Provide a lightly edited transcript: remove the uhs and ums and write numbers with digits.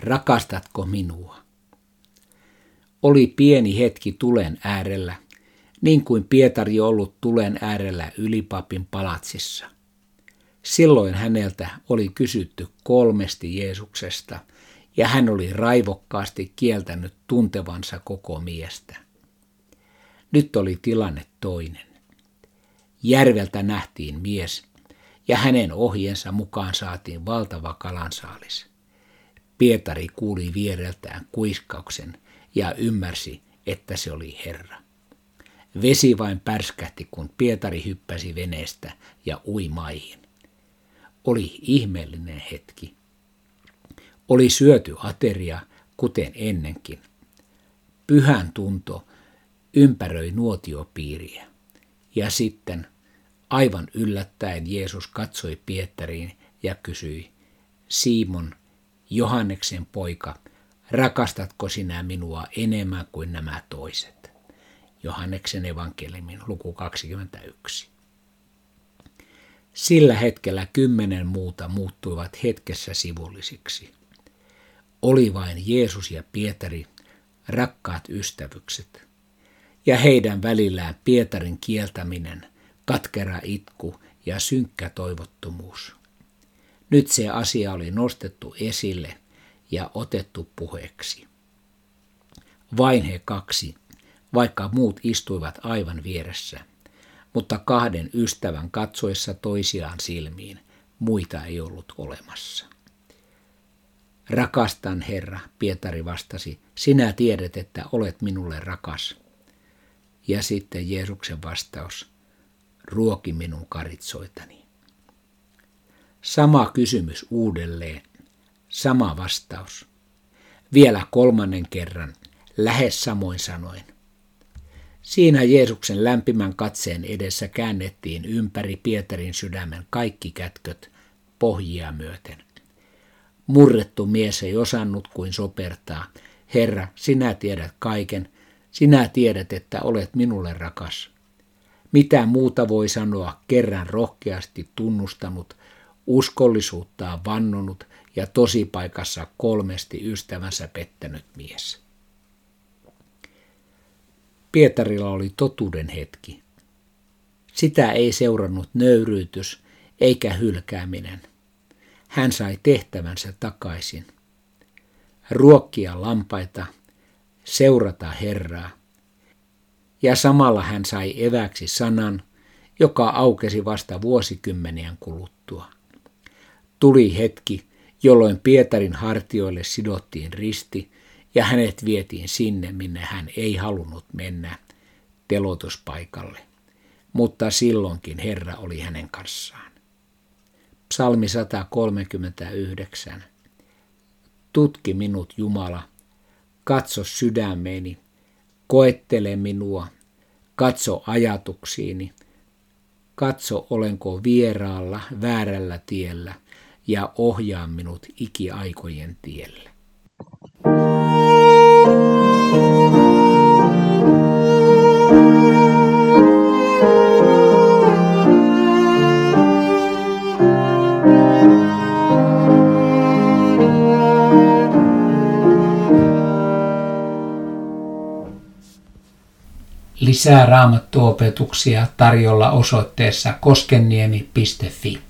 rakastatko minua? Oli pieni hetki tulen äärellä, niin kuin Pietari ollut tulen äärellä ylipapin palatsissa. Silloin häneltä oli kysytty 3 Jeesuksesta, ja hän oli raivokkaasti kieltänyt tuntevansa koko miestä. Nyt oli tilanne toinen. Järveltä nähtiin mies, ja hänen ohjeensa mukaan saatiin valtava kalansaalis. Pietari kuuli viereltään kuiskauksen ja ymmärsi, että se oli Herra. Vesi vain pärskähti, kun Pietari hyppäsi veneestä ja ui maihin. Oli ihmeellinen hetki. Oli syöty ateria, kuten ennenkin. Pyhän tunto ympäröi nuotiopiiriä. Ja sitten aivan yllättäen Jeesus katsoi Pietariin ja kysyi, Simon, Johanneksen poika, rakastatko sinä minua enemmän kuin nämä toiset? Johanneksen evankeliumin luku 21. Sillä hetkellä 10 muuta muuttuivat hetkessä sivullisiksi. Oli vain Jeesus ja Pietari, rakkaat ystävykset, ja heidän välillään Pietarin kieltäminen, katkera itku ja synkkä toivottomuus. Nyt se asia oli nostettu esille ja otettu puheeksi. Vain he 2, vaikka muut istuivat aivan vieressä, mutta 2 ystävän katsoessa toisiaan silmiin muita ei ollut olemassa. Rakastan, Herra, Pietari vastasi, sinä tiedät, että olet minulle rakas. Ja sitten Jeesuksen vastaus, ruoki minun karitsoitani. Sama kysymys uudelleen, sama vastaus. Vielä 3. kerran, lähes samoin sanoin. Siinä Jeesuksen lämpimän katseen edessä käännettiin ympäri Pietarin sydämen kaikki kätköt pohjia myöten. Murrettu mies ei osannut kuin sopertaa, Herra, sinä tiedät kaiken, sinä tiedät, että olet minulle rakas. Mitä muuta voi sanoa kerran rohkeasti tunnustanut, uskollisuuttaan vannonut ja tosipaikassa 3 ystävänsä pettänyt mies? Pietarilla oli totuuden hetki. Sitä ei seurannut nöyryytys eikä hylkääminen. Hän sai tehtävänsä takaisin. Ruokkia lampaita, seurata Herraa. Ja samalla hän sai eväksi sanan, joka aukesi vasta vuosikymmenien kuluttua. Tuli hetki, jolloin Pietarin hartioille sidottiin risti ja hänet vietiin sinne, minne hän ei halunnut mennä, teloituspaikalle. Mutta silloinkin Herra oli hänen kanssaan. Psalmi 139. Tutki minut, Jumala, katso sydämeeni, koettele minua, katso ajatuksiini, katso olenko vieraalla, väärällä tiellä ja ohjaa minut ikiaikojen tielle. Lisää raamattuopetuksia tarjolla osoitteessa koskenniemi.fi.